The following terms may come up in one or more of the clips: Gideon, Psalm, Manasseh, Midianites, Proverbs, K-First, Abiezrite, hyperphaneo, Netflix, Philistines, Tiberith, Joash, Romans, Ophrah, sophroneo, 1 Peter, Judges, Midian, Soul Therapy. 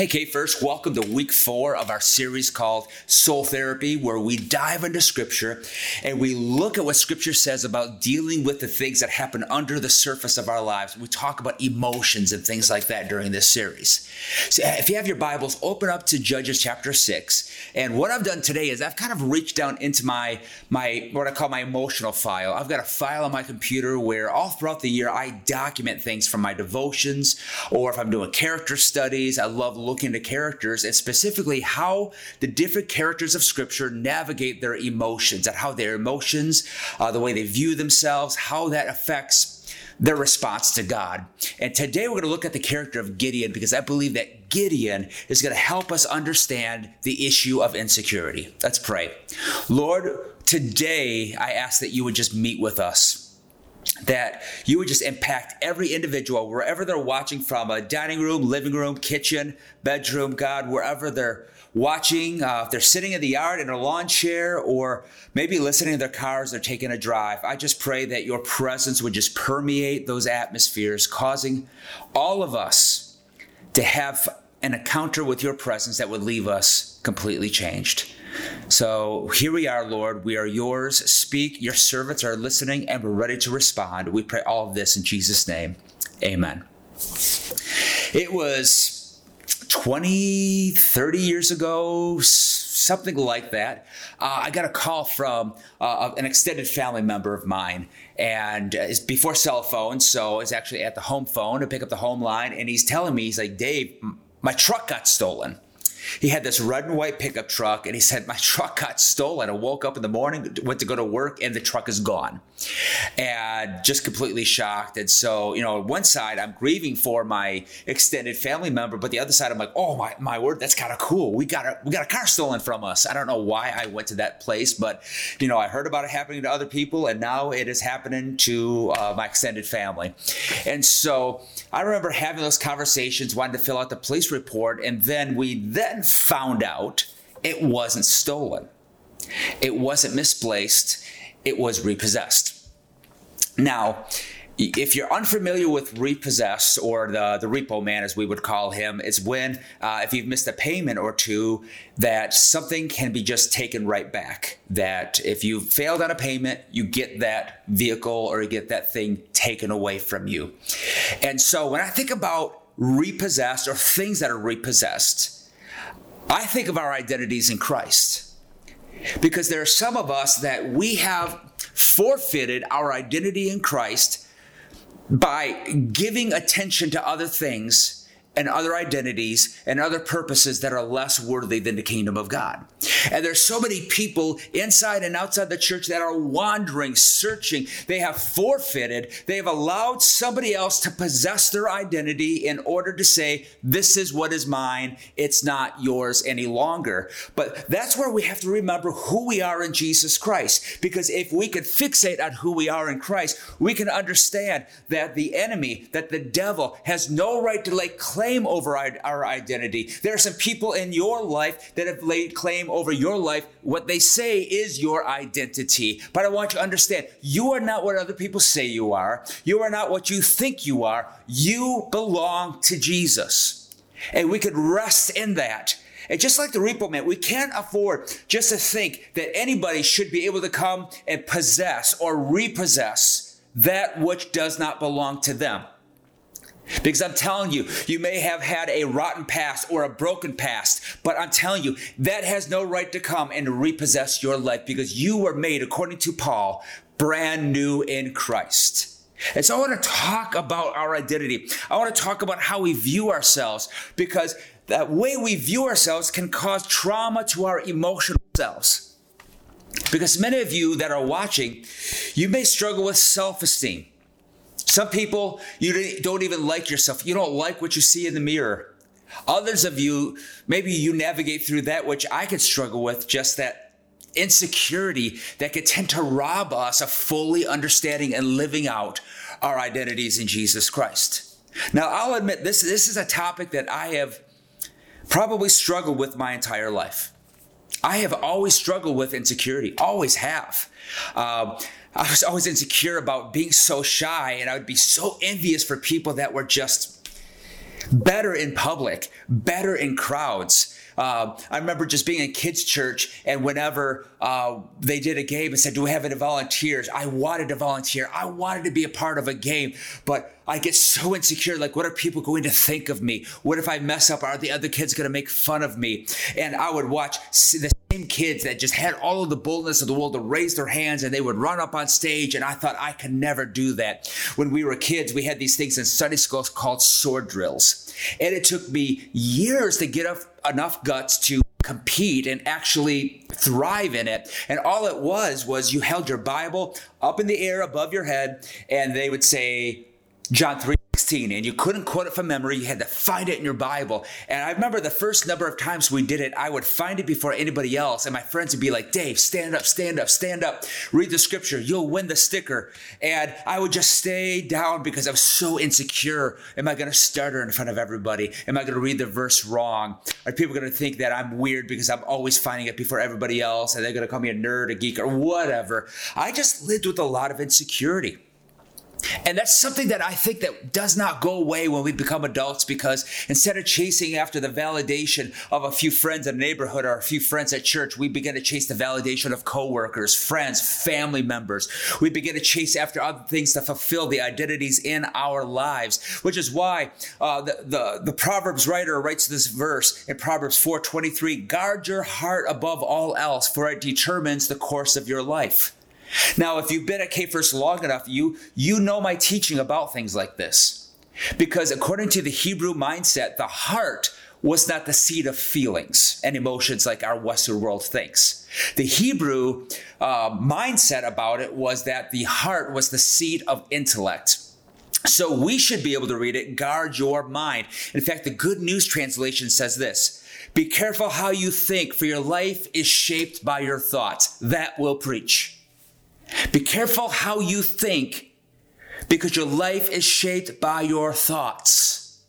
Hey K-First, welcome to week 4 of our series called Soul Therapy, where we dive into Scripture and we look at what Scripture says about dealing with the things that happen under the surface of our lives. We talk about emotions and things like that during this series. So if you have your Bibles, open up to Judges chapter 6. And what I've done today is I've kind of reached down into my what I call my emotional file. I've got a file on my computer where all throughout the year I document things from my devotions, or if I'm doing character studies, I love look into characters and specifically how the different characters of Scripture navigate their emotions and how their emotions, the way they view themselves, how that affects their response to God. And today we're going to look at the character of Gideon, because I believe that Gideon is going to help us understand the issue of insecurity. Let's pray. Lord, today I ask that you would just meet with us, that you would just impact every individual wherever they're watching from, a dining room, living room, kitchen, bedroom, God, wherever they're watching, if they're sitting in the yard in a lawn chair or maybe listening to their cars, they're taking a drive. I just pray that your presence would just permeate those atmospheres, causing all of us to have an encounter with your presence that would leave us completely changed. So here we are, Lord. We are yours. Speak. Your servants are listening, and we're ready to respond. We pray all of this in Jesus' name. Amen. It was 30 years ago, something like that. I got a call from an extended family member of mine, and it's before cell phones, so it's actually at the home phone to pick up the home line, and he's telling me, he's like, Dave, my truck got stolen. He had this red and white pickup truck, and he said, my truck got stolen. I woke up in the morning, went to go to work, and the truck is gone. And just completely shocked. And so, on one side, I'm grieving for my extended family member, but the other side, I'm like, oh, my word, that's kind of cool. We got a car stolen from us. I don't know why I went to that place, but, I heard about it happening to other people, and now it is happening to my extended family. And so I remember having those conversations, wanting to fill out the police report, and then we found out it wasn't stolen. It wasn't misplaced. It was repossessed. Now, if you're unfamiliar with repossessed, or the repo man, as we would call him, it's when, if you've missed a payment or two, that something can be just taken right back. That if you failed on a payment, you get that vehicle or you get that thing taken away from you. And so when I think about repossessed or things that are repossessed, I think of our identities in Christ, because there are some of us that we have forfeited our identity in Christ by giving attention to other things and other identities and other purposes that are less worthy than the kingdom of God. And there's so many people inside and outside the church that are wandering, searching. They have forfeited. They have allowed somebody else to possess their identity in order to say, this is what is mine. It's not yours any longer. But that's where we have to remember who we are in Jesus Christ. Because if we could fixate on who we are in Christ, we can understand that the enemy, that the devil has no right to lay claim over our identity. There are some people in your life that have laid claim over your life. What they say is your identity. But I want you to understand, you are not what other people say you are. You are not what you think you are. You belong to Jesus. And we could rest in that. And just like the repo man, we can't afford just to think that anybody should be able to come and possess or repossess that which does not belong to them. Because I'm telling you, you may have had a rotten past or a broken past, but I'm telling you, that has no right to come and repossess your life, because you were made, according to Paul, brand new in Christ. And so I want to talk about our identity. I want to talk about how we view ourselves, because that way we view ourselves can cause trauma to our emotional selves. Because many of you that are watching, you may struggle with self-esteem. Some people, you don't even like yourself. You don't like what you see in the mirror. Others of you, maybe you navigate through that, which I could struggle with, just that insecurity that could tend to rob us of fully understanding and living out our identities in Jesus Christ. Now, I'll admit, this is a topic that I have probably struggled with my entire life. I have always struggled with insecurity, always have. I was always insecure about being so shy, and I would be so envious for people that were just better in public, better in crowds. I remember just being in kids' church, and whenever they did a game and said, do we have any volunteers? I wanted to volunteer. I wanted to be a part of a game, but I get so insecure. Like, what are people going to think of me? What if I mess up? Are the other kids going to make fun of me? And I would watch the same kids that just had all of the boldness of the world to raise their hands, and they would run up on stage, and I thought I could never do that. When we were kids, we had these things in Sunday school called sword drills, and it took me years to get up enough guts to compete and actually thrive in it. And all it was you held your Bible up in the air above your head, and they would say John 3:16, and you couldn't quote it from memory. You had to find it in your Bible. And I remember the first number of times we did it, I would find it before anybody else. And my friends would be like, Dave, stand up, read the scripture. You'll win the sticker. And I would just stay down because I was so insecure. Am I going to stutter in front of everybody? Am I going to read the verse wrong? Are people going to think that I'm weird because I'm always finding it before everybody else? And they're going to call me a nerd, a geek, or whatever. I just lived with a lot of insecurity. And that's something that I think that does not go away when we become adults, because instead of chasing after the validation of a few friends in the neighborhood or a few friends at church, we begin to chase the validation of coworkers, friends, family members. We begin to chase after other things to fulfill the identities in our lives, which is why the Proverbs writer writes this verse in Proverbs 4:23, guard your heart above all else, for it determines the course of your life. Now, if you've been at K-First long enough, you know my teaching about things like this, because according to the Hebrew mindset, the heart was not the seat of feelings and emotions like our Western world thinks. The Hebrew mindset about it was that the heart was the seat of intellect. So we should be able to read it, guard your mind. In fact, the Good News Translation says this, be careful how you think, for your life is shaped by your thoughts. That will preach. Be careful how you think, because your life is shaped by your thoughts.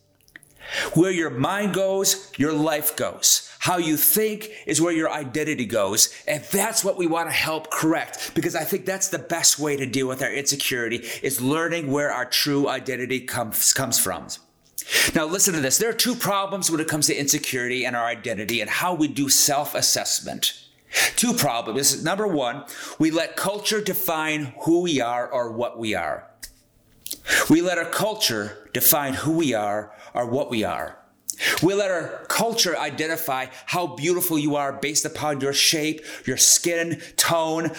Where your mind goes, your life goes. How you think is where your identity goes. And that's what we want to help correct, because I think that's the best way to deal with our insecurity, is learning where our true identity comes from. Now, listen to this. There are two problems when it comes to insecurity and our identity and how we do self-assessment. Two problems. Number one, we let culture define who we are or what we are. We let our culture define who we are or what we are. We let our culture identify how beautiful you are based upon your shape, your skin tone,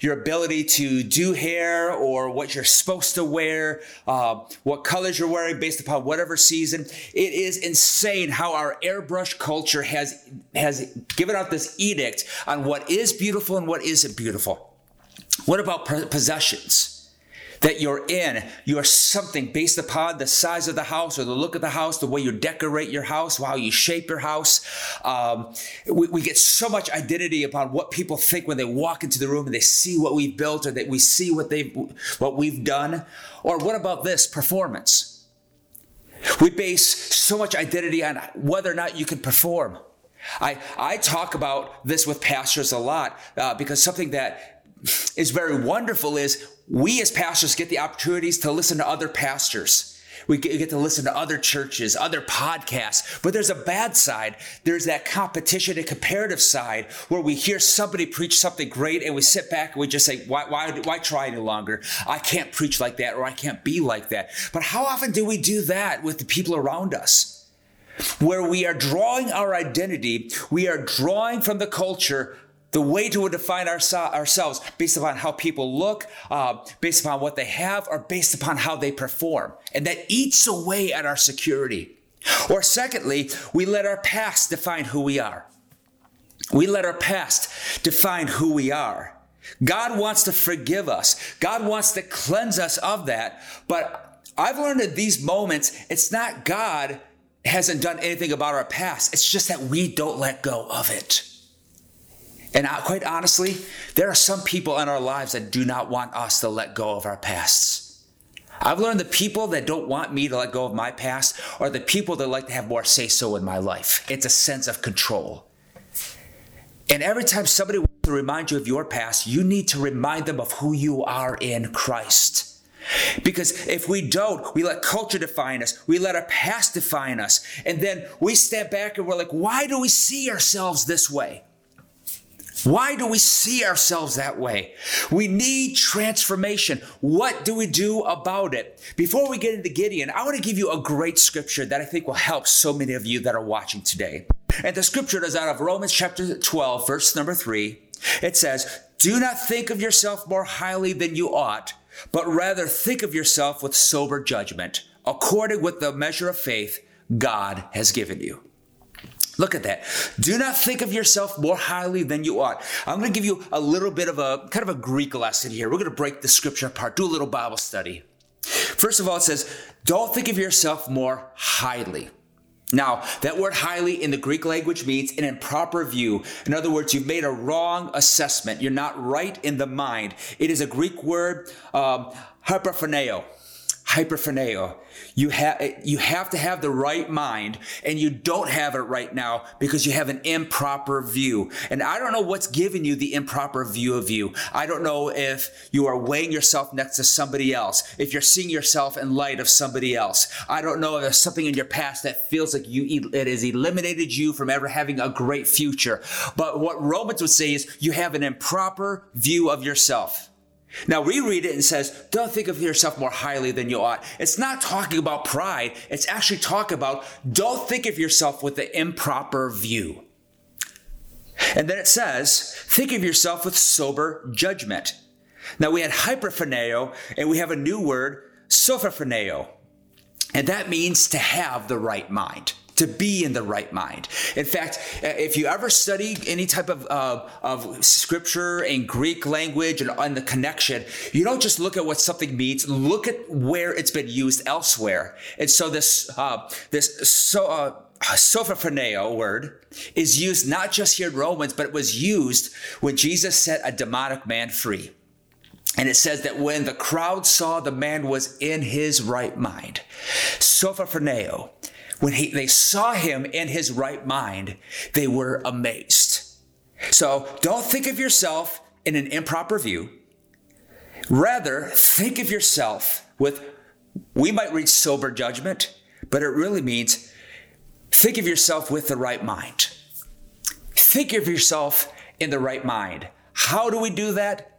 your ability to do hair or what you're supposed to wear, what colors you're wearing based upon whatever season. It is insane how our airbrush culture has given out this edict on what is beautiful and what isn't beautiful. What about possessions? That you're in, you're something based upon the size of the house or the look of the house, the way you decorate your house, how you shape your house. We get so much identity upon what people think when they walk into the room and they see what we've built, or that we see what we've done. Or what about this, performance? We base so much identity on whether or not you can perform. I talk about this with pastors a lot because something that is very wonderful is we as pastors get the opportunities to listen to other pastors. We get to listen to other churches, other podcasts, but there's a bad side. There's that competition and comparative side where we hear somebody preach something great and we sit back and we just say, why try any longer? I can't preach like that, or I can't be like that. But how often do we do that with the people around us? Where we are drawing our identity, we are drawing from the culture the way to define ourselves based upon how people look, based upon what they have, or based upon how they perform. And that eats away at our security. Or secondly, we let our past define who we are. God wants to forgive us. God wants to cleanse us of that. But I've learned in these moments, it's not God hasn't done anything about our past. It's just that we don't let go of it. And quite honestly, there are some people in our lives that do not want us to let go of our pasts. I've learned the people that don't want me to let go of my past are the people that like to have more say-so in my life. It's a sense of control. And every time somebody wants to remind you of your past, you need to remind them of who you are in Christ. Because if we don't, we let culture define us. We let our past define us. And then we step back and we're like, why do we see ourselves this way? Why do we see ourselves that way? We need transformation. What do we do about it? Before we get into Gideon, I want to give you a great scripture that I think will help so many of you that are watching today. And the scripture is out of Romans chapter 12, verse number 3. It says, "Do not think of yourself more highly than you ought, but rather think of yourself with sober judgment, according with the measure of faith God has given you." Look at that. Do not think of yourself more highly than you ought. I'm going to give you a little bit of a kind of a Greek lesson here. We're going to break the scripture apart, do a little Bible study. First of all, it says, don't think of yourself more highly. Now, that word highly in the Greek language means an improper view. In other words, you've made a wrong assessment. You're not right in the mind. It is a Greek word, hyperphaneo. Hyperphaneo. You have to have the right mind, and you don't have it right now because you have an improper view. And I don't know what's giving you the improper view of you. I don't know if you are weighing yourself next to somebody else, if you're seeing yourself in light of somebody else. I don't know if there's something in your past that feels like it has eliminated you from ever having a great future. But what Romans would say is you have an improper view of yourself. Now we read it and it says, don't think of yourself more highly than you ought. It's not talking about pride. It's actually talking about don't think of yourself with the improper view. And then it says, think of yourself with sober judgment. Now we had hyperphaneo and we have a new word, sophroneo. And that means to have the right mind, to be in the right mind. In fact, if you ever study any type of scripture and Greek language and the connection, you don't just look at what something means, look at where it's been used elsewhere. And so this sophroneo word is used not just here in Romans, but it was used when Jesus set a demonic man free. And it says that when the crowd saw the man was in his right mind, sophroneo, when they saw him in his right mind, they were amazed. So don't think of yourself in an improper view. Rather, think of yourself with, we might read sober judgment, but it really means think of yourself with the right mind. Think of yourself in the right mind. How do we do that?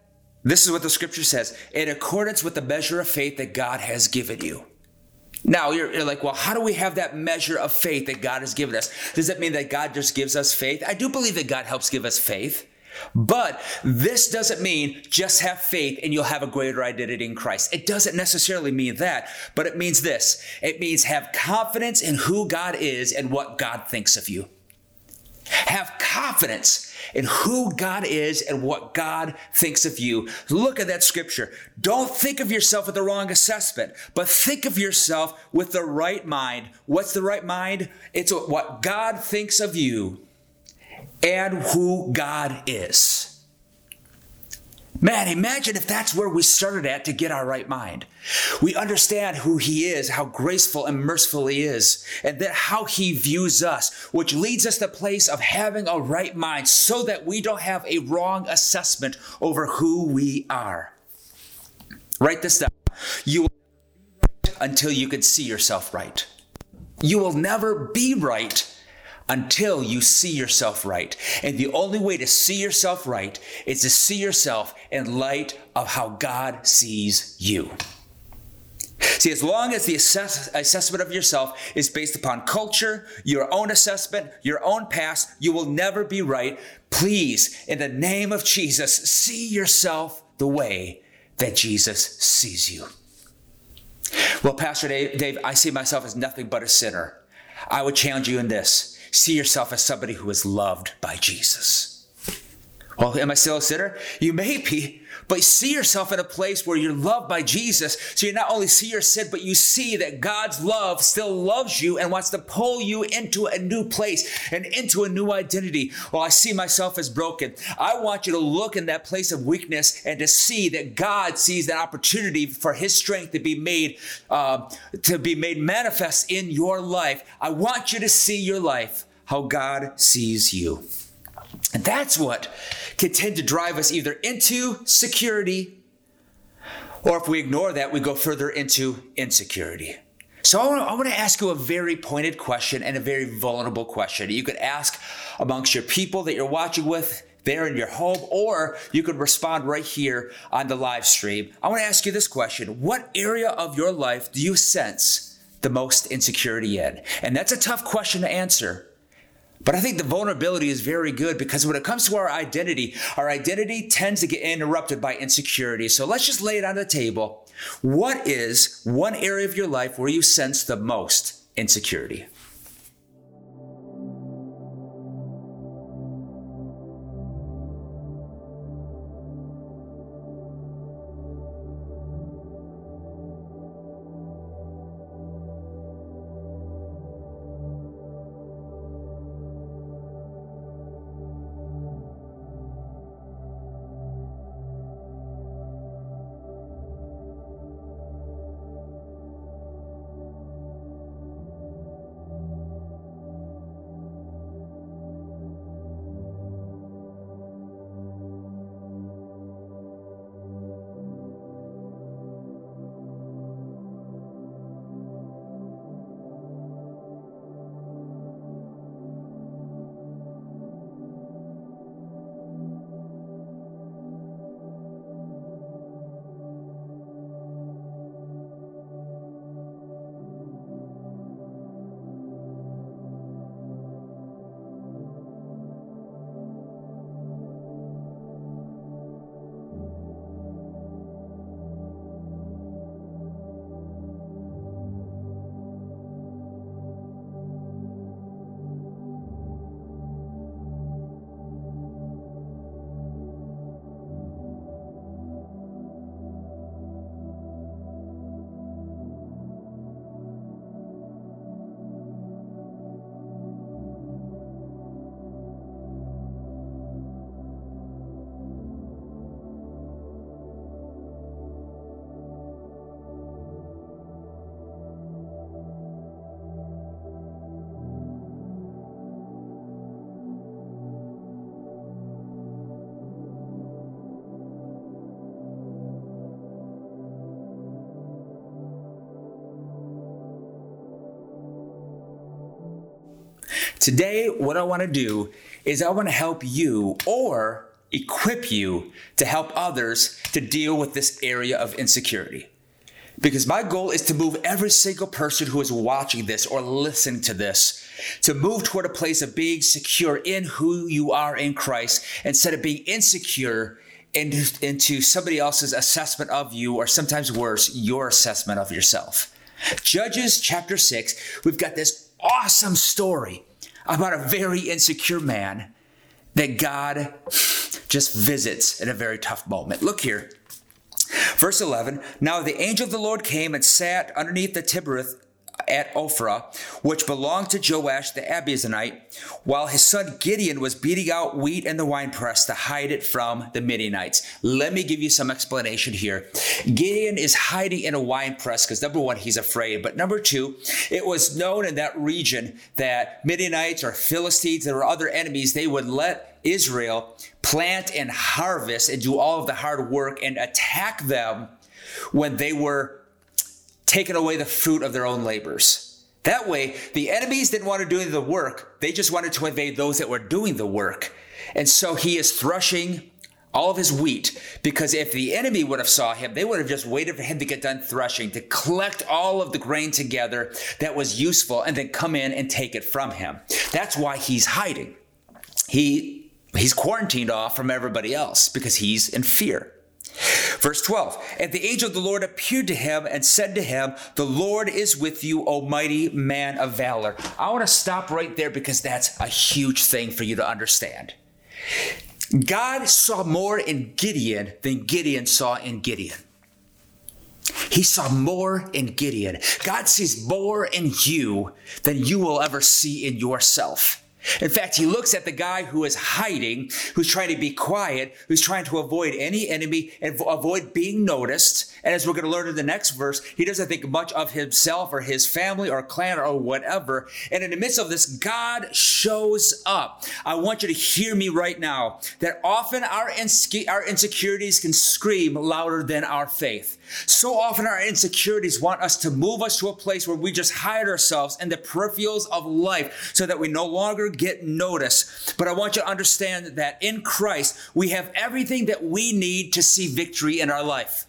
This is what the scripture says, in accordance with the measure of faith that God has given you. Now, you're like, well, how do we have that measure of faith that God has given us? Does that mean that God just gives us faith? I do believe that God helps give us faith, but this doesn't mean just have faith and you'll have a greater identity in Christ. It doesn't necessarily mean that, but it means this. It means have confidence in who God is and what God thinks of you. Have confidence in who God is and what God thinks of you. Look at that scripture. Don't think of yourself with the wrong assessment, but think of yourself with the right mind. What's the right mind? It's what God thinks of you and who God is. Man, imagine if that's where we started at to get our right mind. We understand who he is, how graceful and merciful he is, and then how he views us, which leads us to the place of having a right mind so that we don't have a wrong assessment over who we are. Write this down. You will never be right until you can see yourself right. You will never be right until you see yourself right. And the only way to see yourself right is to see yourself in light of how God sees you. See, as long as the assessment of yourself is based upon culture, your own assessment, your own past, you will never be right. Please, in the name of Jesus, see yourself the way that Jesus sees you. Well, Pastor Dave, I see myself as nothing but a sinner. I would challenge you in this. See yourself as somebody who is loved by Jesus. Well, am I still a sinner? You may be, but see yourself in a place where you're loved by Jesus. So you not only see your sin, but you see that God's love still loves you and wants to pull you into a new place and into a new identity. Well, I see myself as broken. I want you to look in that place of weakness and to see that God sees that opportunity for his strength to be made manifest in your life. I want you to see your life how God sees you. And that's what can tend to drive us either into security Or if we ignore that, we go further into insecurity. So I want to ask you a very pointed question and a very vulnerable question. You could ask amongst your people that you're watching with there in your home, or you could respond right here on the live stream. I want to ask you this question. What area of your life do you sense the most insecurity in? And that's a tough question to answer. But I think the vulnerability is very good, because when it comes to our identity tends to get interrupted by insecurity. So let's just lay it on the table. What is one area of your life where you sense the most insecurity? Today, what I want to do is I want to help you or equip you to help others to deal with this area of insecurity. Because my goal is to move every single person who is watching this or listening to this to move toward a place of being secure in who you are in Christ, instead of being insecure into somebody else's assessment of you, or sometimes worse, your assessment of yourself. Judges chapter 6, we've got this awesome story about a very insecure man that God just visits in a very tough moment. Look here. Verse 11, now the angel of the Lord came and sat underneath the Tiberith at Ophrah, which belonged to Joash the Abiezrite, while his son Gideon was beating out wheat in the winepress to hide it from the Midianites. Let me give you some explanation here. Gideon is hiding in a winepress because, number one, he's afraid. But number two, it was known in that region that Midianites or Philistines, there were other enemies, they would let Israel plant and harvest and do all of the hard work and attack them when they were taking away the fruit of their own labors. That way, the enemies didn't want to do the work. They just wanted to invade those that were doing the work. And so he is threshing all of his wheat, because if the enemy would have saw him, they would have just waited for him to get done threshing, to collect all of the grain together that was useful, and then come in and take it from him. That's why he's hiding. He's quarantined off from everybody else because he's in fear. Verse 12, and the angel of the Lord appeared to him and said to him, the Lord is with you, O mighty man of valor. I want to stop right there, because that's a huge thing for you to understand. God saw more in Gideon than Gideon saw in Gideon. He saw more in Gideon. God sees more in you than you will ever see in yourself. In fact, he looks at the guy who is hiding, who's trying to be quiet, who's trying to avoid any enemy and avoid being noticed, And as we're going to learn in the next verse, he doesn't think much of himself or his family or clan or whatever. And in the midst of this, God shows up. I want you to hear me right now, that often our insecurities can scream louder than our faith. So often our insecurities want us to move us to a place where we just hide ourselves in the peripherals of life so that we no longer get noticed. But I want you to understand that in Christ, we have everything that we need to see victory in our life.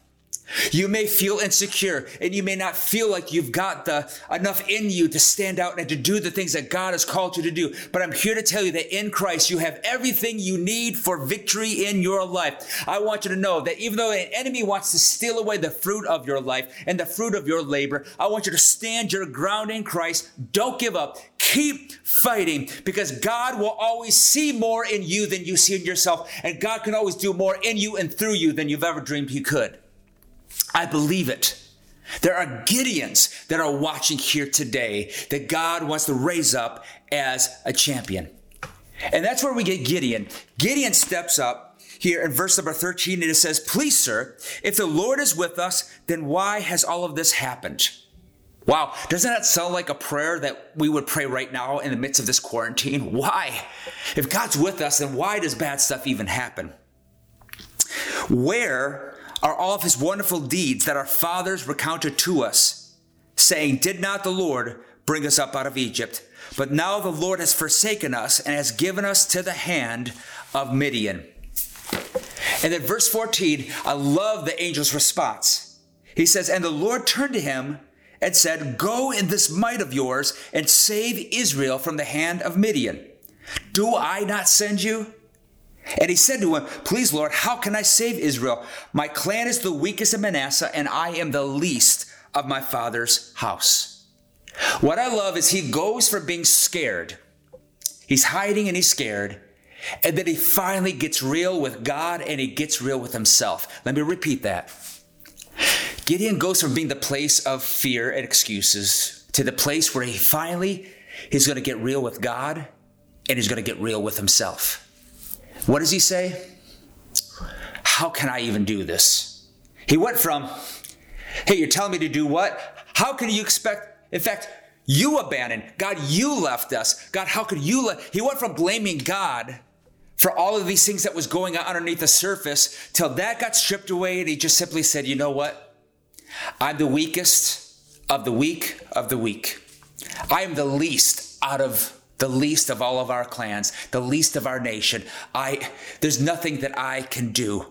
You may feel insecure and you may not feel like you've got enough in you to stand out and to do the things that God has called you to do. But I'm here to tell you that in Christ, you have everything you need for victory in your life. I want you to know that even though an enemy wants to steal away the fruit of your life and the fruit of your labor, I want you to stand your ground in Christ. Don't give up. Keep fighting, because God will always see more in you than you see in yourself. And God can always do more in you and through you than you've ever dreamed he could. I believe it. There are Gideons that are watching here today that God wants to raise up as a champion. And that's where we get Gideon. Gideon steps up here in verse number 13, and it says, "Please, sir, if the Lord is with us, then why has all of this happened?" Wow, doesn't that sound like a prayer that we would pray right now in the midst of this quarantine? Why? If God's with us, then why does bad stuff even happen? Where are all of his wonderful deeds that our fathers recounted to us, saying, "Did not the Lord bring us up out of Egypt? But now the Lord has forsaken us and has given us to the hand of Midian." And then verse 14, I love the angel's response. He says, "And the Lord turned to him and said, 'Go in this might of yours and save Israel from the hand of Midian. Do I not send you?' And he said to him, 'Please, Lord, how can I save Israel? My clan is the weakest in Manasseh, and I am the least of my father's house.'" What I love is he goes from being scared. He's hiding and he's scared. And then he finally gets real with God and he gets real with himself. Let me repeat that. Gideon goes from being the place of fear and excuses to the place where he finally is going to get real with God and he's going to get real with himself. What does he say? How can I even do this? He went from, hey, you're telling me to do what? How can you expect? In fact, you abandoned. God, you left us. God, how could you? He went from blaming God for all of these things that was going on underneath the surface till that got stripped away. And he just simply said, you know what? I'm the weakest of the weak of the weak. I am the least out of the least of all of our clans, the least of our nation. There's nothing that I can do.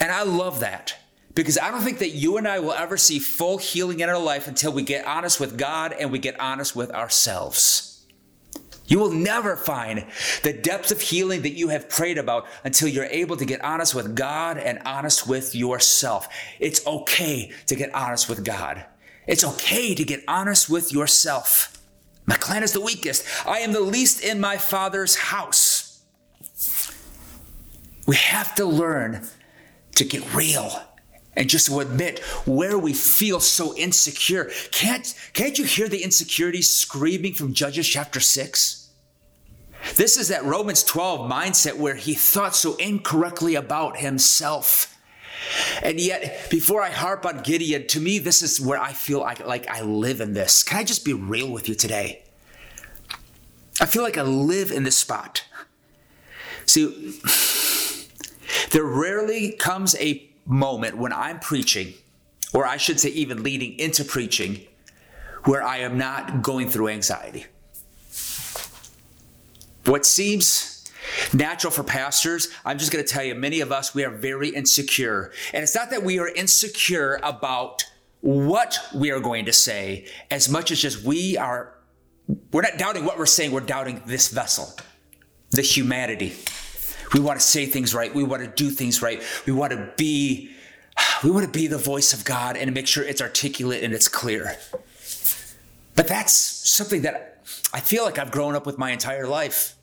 And I love that, because I don't think that you and I will ever see full healing in our life until we get honest with God and we get honest with ourselves. You will never find the depth of healing that you have prayed about until you're able to get honest with God and honest with yourself. It's okay to get honest with God. It's okay to get honest with yourself. My clan is the weakest. I am the least in my father's house. We have to learn to get real and just to admit where we feel so insecure. Can't you hear the insecurity screaming from Judges chapter 6? This is that Romans 12 mindset where he thought so incorrectly about himself. And yet, before I harp on Gideon, to me, this is where I feel like I live in this. Can I just be real with you today? I feel like I live in this spot. See, there rarely comes a moment when I'm preaching, or I should say even leading into preaching, where I am not going through anxiety. What seems natural for pastors, I'm just going to tell you, many of us, we are very insecure. And it's not that we are insecure about what we are going to say as much as just we're not doubting what we're saying, we're doubting this vessel, the humanity. We want to say things right. We want to do things right. We want to be the voice of God and make sure it's articulate and it's clear. But that's something that I feel like I've grown up with my entire life.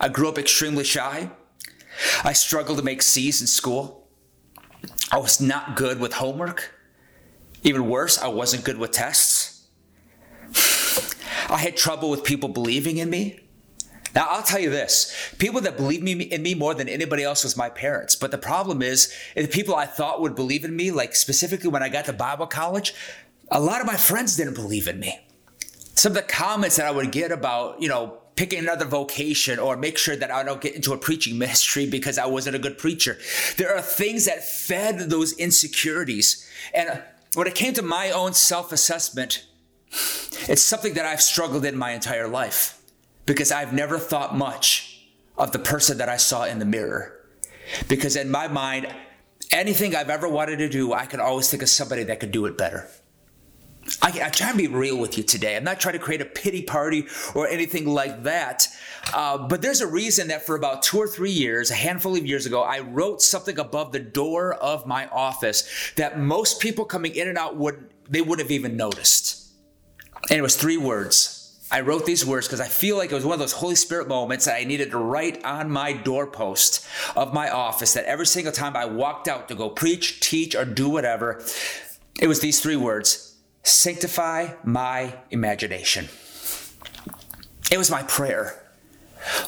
I grew up extremely shy. I struggled to make C's in school. I was not good with homework. Even worse, I wasn't good with tests. I had trouble with people believing in me. Now, I'll tell you this. People that believed in me more than anybody else was my parents. But the problem is the people I thought would believe in me, like specifically when I got to Bible college, a lot of my friends didn't believe in me. Some of the comments that I would get about, picking another vocation or make sure that I don't get into a preaching ministry because I wasn't a good preacher. There are things that fed those insecurities. And when it came to my own self-assessment, it's something that I've struggled in my entire life because I've never thought much of the person that I saw in the mirror. Because in my mind, anything I've ever wanted to do, I could always think of somebody that could do it better. I try to be real with you today. I'm not trying to create a pity party or anything like that. But there's a reason that for about 2 or 3 years, a handful of years ago, I wrote something above the door of my office that most people coming in and out wouldn't have even noticed. And it was 3 words. I wrote these words because I feel like it was one of those Holy Spirit moments that I needed to write on my doorpost of my office, that every single time I walked out to go preach, teach, or do whatever, it was these 3 words. Sanctify my imagination. It was my prayer.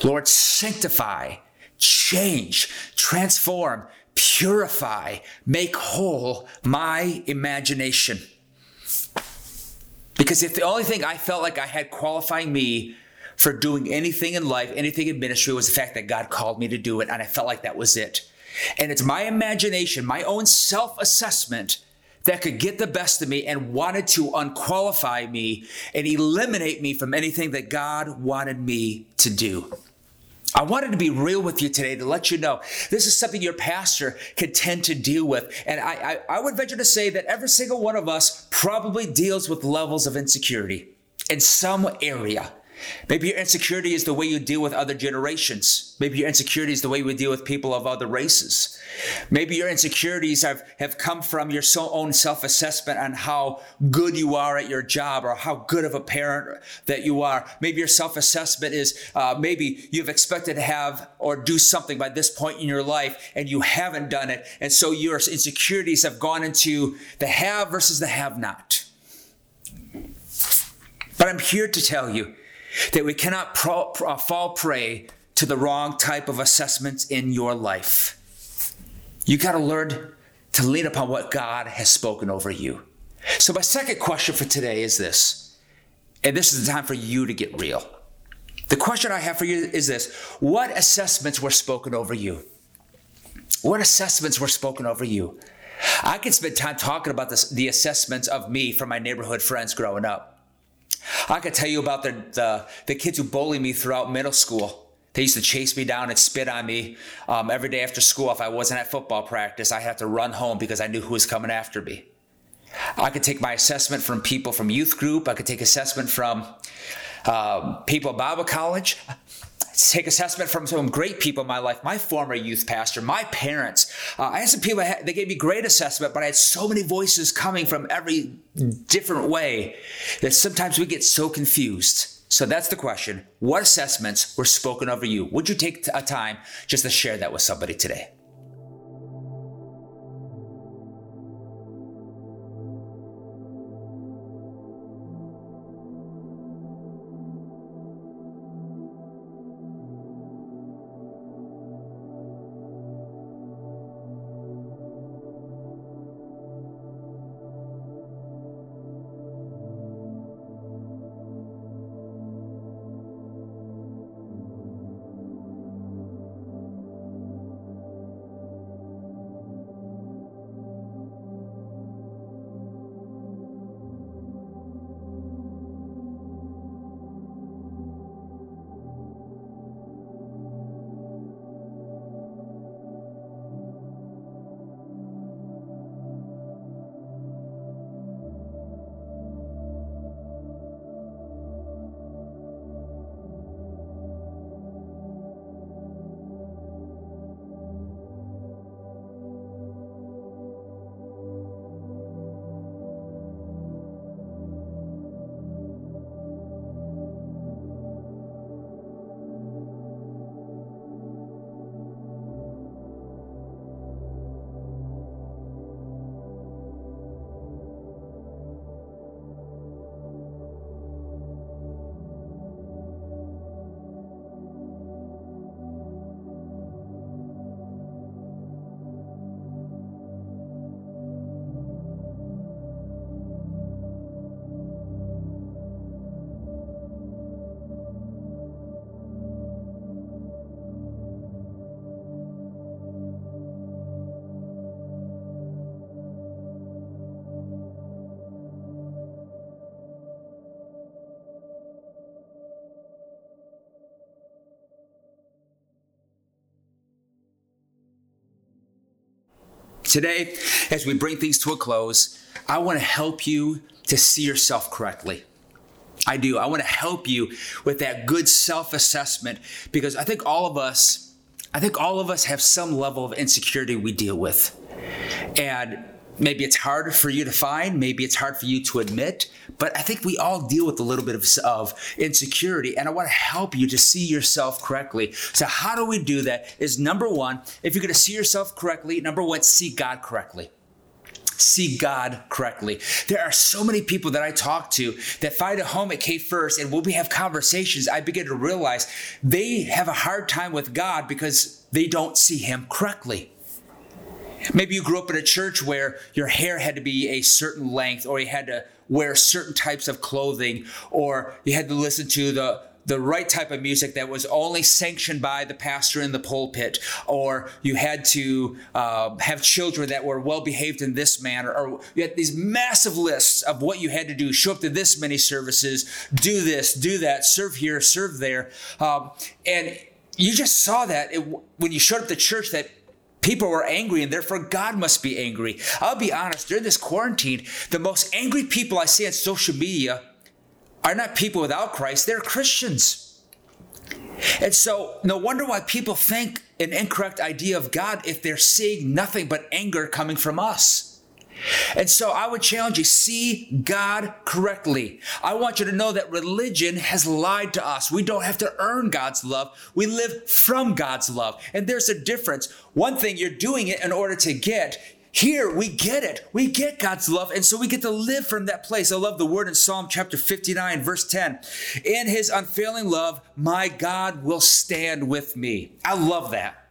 Lord, sanctify, change, transform, purify, make whole my imagination. Because if the only thing I felt like I had qualifying me for doing anything in life, anything in ministry, was the fact that God called me to do it, and I felt like that was it. And it's my imagination, my own self-assessment, that could get the best of me and wanted to unqualify me and eliminate me from anything that God wanted me to do. I wanted to be real with you today to let you know this is something your pastor could tend to deal with. And I would venture to say that every single one of us probably deals with levels of insecurity in some area. Maybe your insecurity is the way you deal with other generations. Maybe your insecurity is the way we deal with people of other races. Maybe your insecurities have come from your own self-assessment on how good you are at your job or how good of a parent that you are. Maybe your self-assessment is maybe you've expected to have or do something by this point in your life and you haven't done it. And so your insecurities have gone into the have versus the have not. But I'm here to tell you that we cannot fall prey to the wrong type of assessments in your life. You got to learn to lean upon what God has spoken over you. So my second question for today is this, and this is the time for you to get real. The question I have for you is this: what assessments were spoken over you? What assessments were spoken over you? I could spend time talking about this, the assessments of me from my neighborhood friends growing up. I could tell you about the kids who bullied me throughout middle school. They used to chase me down and spit on me every day after school. If I wasn't at football practice, I had to run home because I knew who was coming after me. I could take my assessment from people from youth group. I could take assessment from people at Bible college. Take assessment from some great people in my life, my former youth pastor, my parents. I had some people, they gave me great assessment, but I had so many voices coming from every different way that sometimes we get so confused. So that's the question. What assessments were spoken over you? Would you take a time just to share that with somebody today? Today, as we bring things to a close, I want to help you to see yourself correctly. I do. I want to help you with that good self-assessment, because I think all of us have some level of insecurity we deal with. And maybe it's hard for you to find, maybe it's hard for you to admit, but I think we all deal with a little bit of insecurity, and I want to help you to see yourself correctly. So how do we do that is, number one, if you're going to see yourself correctly, number one, see God correctly. See God correctly. There are so many people that I talk to that find a home at K-First, and when we have conversations, I begin to realize they have a hard time with God because they don't see Him correctly. Maybe you grew up in a church where your hair had to be a certain length, or you had to wear certain types of clothing, or you had to listen to the right type of music that was only sanctioned by the pastor in the pulpit, or you had to have children that were well-behaved in this manner, or you had these massive lists of what you had to do, show up to this many services, do this, do that, serve here, serve there. And you just saw that when you showed up to church that people were angry, and therefore God must be angry. I'll be honest, during this quarantine, the most angry people I see on social media are not people without Christ, they're Christians. And so no wonder why people think an incorrect idea of God if they're seeing nothing but anger coming from us. And so I would challenge you, see God correctly. I want you to know that religion has lied to us. We don't have to earn God's love. We live from God's love. And there's a difference. One thing, you're doing it in order to get. Here, we get it. We get God's love, and so we get to live from that place. I love the word in Psalm chapter 59, verse 10. In His unfailing love, my God will stand with me. I love that.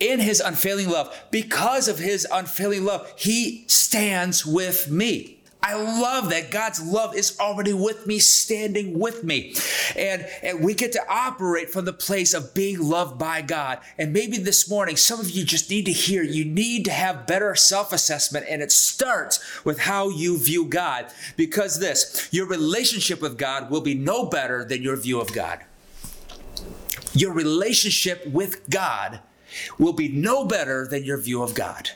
In His unfailing love, because of His unfailing love, He stands with me. I love that God's love is already with me, standing with me. And we get to operate from the place of being loved by God. And maybe this morning, some of you just need to hear, you need to have better self-assessment, and it starts with how you view God. Because this, your relationship with God will be no better than your view of God. Your relationship with God will be no better than your view of God.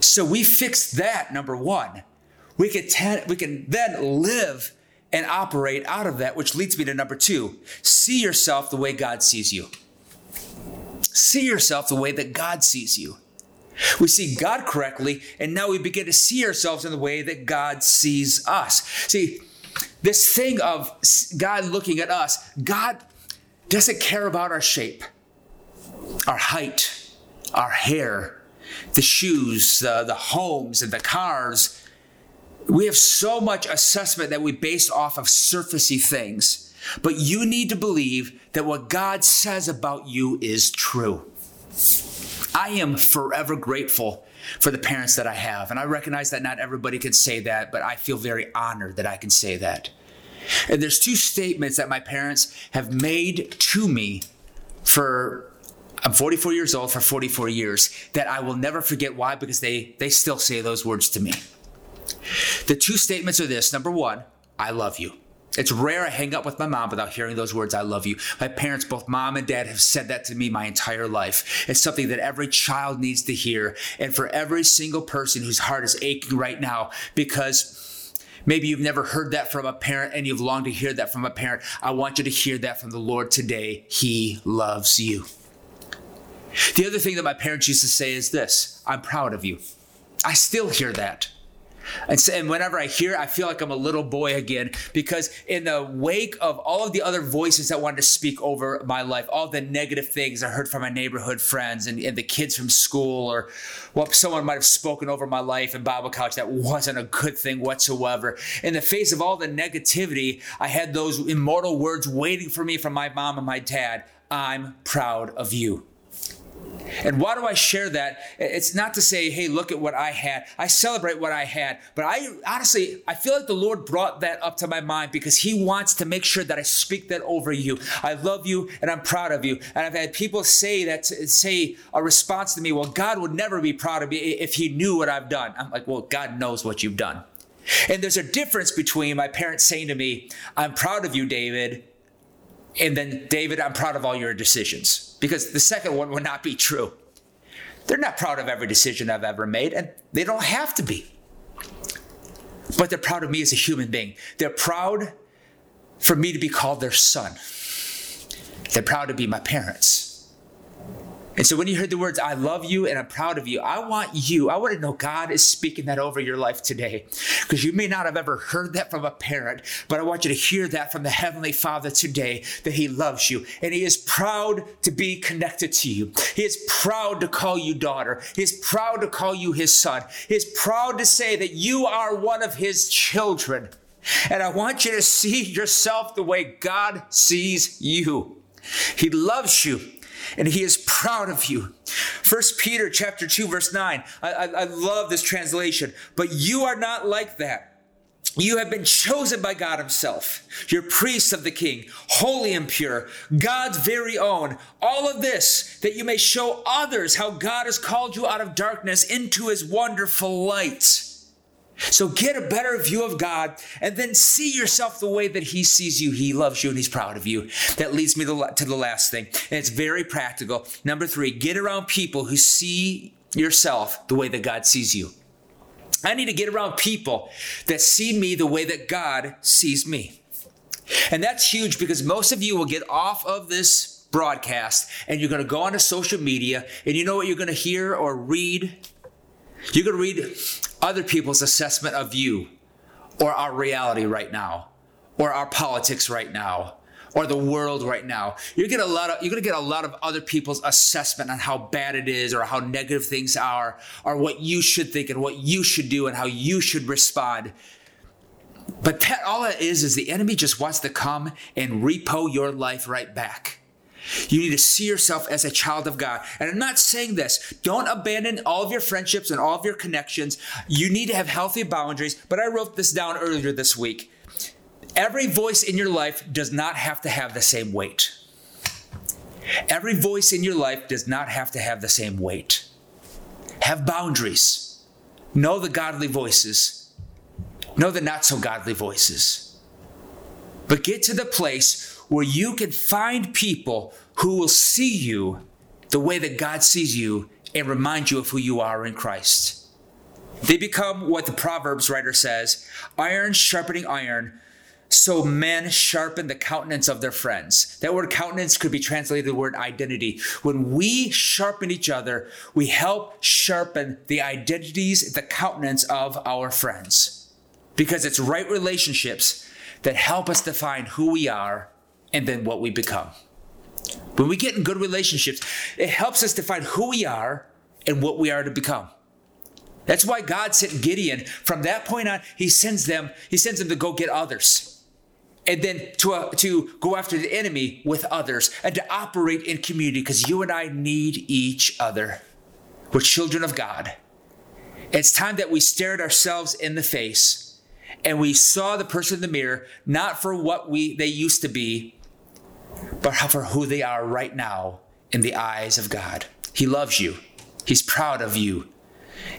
So we fix that, number one. We can then live and operate out of that, which leads me to number two. See yourself the way God sees you. See yourself the way that God sees you. We see God correctly, and now we begin to see ourselves in the way that God sees us. See, this thing of God looking at us, God doesn't care about our shape, our height, our hair, the shoes, the homes, and the cars. We have so much assessment that we base off of surfacey things, but you need to believe that what God says about you is true. I am forever grateful for the parents that I have, and I recognize that not everybody can say that, but I feel very honored that I can say that. And there's two statements that my parents have made to me I'm 44 years old, for 44 years, that I will never forget. Why? Because they still say those words to me. The two statements are this. Number one, I love you. It's rare I hang up with my mom without hearing those words, I love you. My parents, both mom and dad, have said that to me my entire life. It's something that every child needs to hear. And for every single person whose heart is aching right now, because maybe you've never heard that from a parent and you've longed to hear that from a parent, I want you to hear that from the Lord today. He loves you. The other thing that my parents used to say is this, I'm proud of you. I still hear that. And whenever I hear it, I feel like I'm a little boy again, because in the wake of all of the other voices that wanted to speak over my life, all the negative things I heard from my neighborhood friends and the kids from school, or what someone might have spoken over my life in Bible college that wasn't a good thing whatsoever. In the face of all the negativity, I had those immortal words waiting for me from my mom and my dad. I'm proud of you. And why do I share that? It's not to say, hey, look at what I had. I celebrate what I had. But I honestly, I feel like the Lord brought that up to my mind because He wants to make sure that I speak that over you. I love you and I'm proud of you. And I've had people say a response to me, well, God would never be proud of me if He knew what I've done. I'm like, well, God knows what you've done. And there's a difference between my parents saying to me, I'm proud of you, David, and then, David, I'm proud of all your decisions. Because the second one would not be true. They're not proud of every decision I've ever made, and they don't have to be. But they're proud of me as a human being. They're proud for me to be called their son. They're proud to be my parents. And so when you heard the words, I love you and I'm proud of you, I want to know God is speaking that over your life today. Because you may not have ever heard that from a parent, but I want you to hear that from the Heavenly Father today, that He loves you. And He is proud to be connected to you. He is proud to call you daughter. He is proud to call you His son. He is proud to say that you are one of His children. And I want you to see yourself the way God sees you. He loves you, and He is proud of you. 1 Peter chapter 2, verse 9. I love this translation. But you are not like that. You have been chosen by God Himself. You're priests of the King, holy and pure, God's very own. All of this, that you may show others how God has called you out of darkness into His wonderful light. So get a better view of God and then see yourself the way that He sees you. He loves you and He's proud of you. That leads me to the last thing. And it's very practical. Number 3, get around people who see yourself the way that God sees you. I need to get around people that see me the way that God sees me. And that's huge, because most of you will get off of this broadcast and you're going to go onto social media, and you know what you're going to hear or read? You're going to read other people's assessment of you, or our reality right now, or our politics right now, or the world right now. You're gonna get a lot of other people's assessment on how bad it is, or how negative things are, or what you should think and what you should do and how you should respond. But that, all it is the enemy just wants to come and repo your life right back. You need to see yourself as a child of God. And I'm not saying this. Don't abandon all of your friendships and all of your connections. You need to have healthy boundaries. But I wrote this down earlier this week. Every voice in your life does not have to have the same weight. Every voice in your life does not have to have the same weight. Have boundaries. Know the godly voices. Know the not so godly voices. But get to the place where you can find people who will see you the way that God sees you and remind you of who you are in Christ. They become what the Proverbs writer says, iron sharpening iron, so men sharpen the countenance of their friends. That word countenance could be translated the word identity. When we sharpen each other, we help sharpen the identities, the countenance of our friends. Because it's right relationships that help us define who we are and then what we become. When we get in good relationships, it helps us define who we are and what we are to become. That's why God sent Gideon. From that point on, He sends them to go get others, and then to go after the enemy with others, and to operate in community, because you and I need each other. We're children of God. It's time that we stared ourselves in the face and we saw the person in the mirror, not for what they used to be, but for who they are right now in the eyes of God. He loves you. He's proud of you.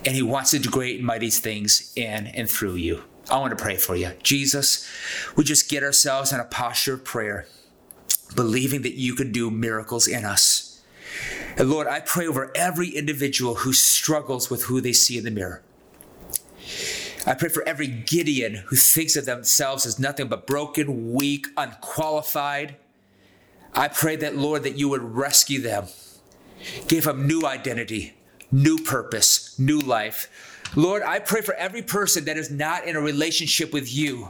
And He wants to do great and mighty things in and through you. I want to pray for you. Jesus, we just get ourselves in a posture of prayer, believing that You can do miracles in us. And Lord, I pray over every individual who struggles with who they see in the mirror. I pray for every Gideon who thinks of themselves as nothing but broken, weak, unqualified. I pray that, Lord, that You would rescue them, give them new identity, new purpose, new life. Lord, I pray for every person that is not in a relationship with You,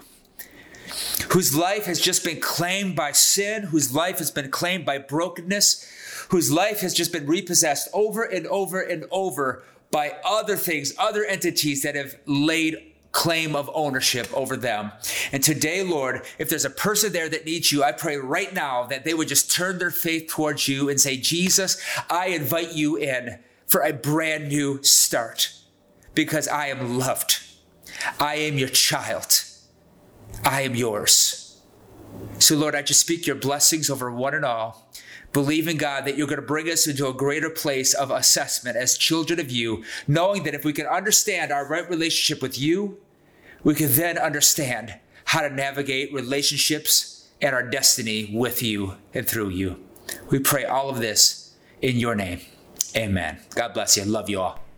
whose life has just been claimed by sin, whose life has been claimed by brokenness, whose life has just been repossessed over and over and over by other things, other entities that have laid claim of ownership over them. And today, Lord, if there's a person there that needs You, I pray right now that they would just turn their faith towards You and say, Jesus, I invite You in for a brand new start, because I am loved. I am Your child. I am Yours. So Lord, I just speak Your blessings over one and all, believing, God, that You're going to bring us into a greater place of assessment as children of You, knowing that if we can understand our right relationship with You, we can then understand how to navigate relationships and our destiny with You and through You. We pray all of this in Your name. Amen. God bless you. Love you all.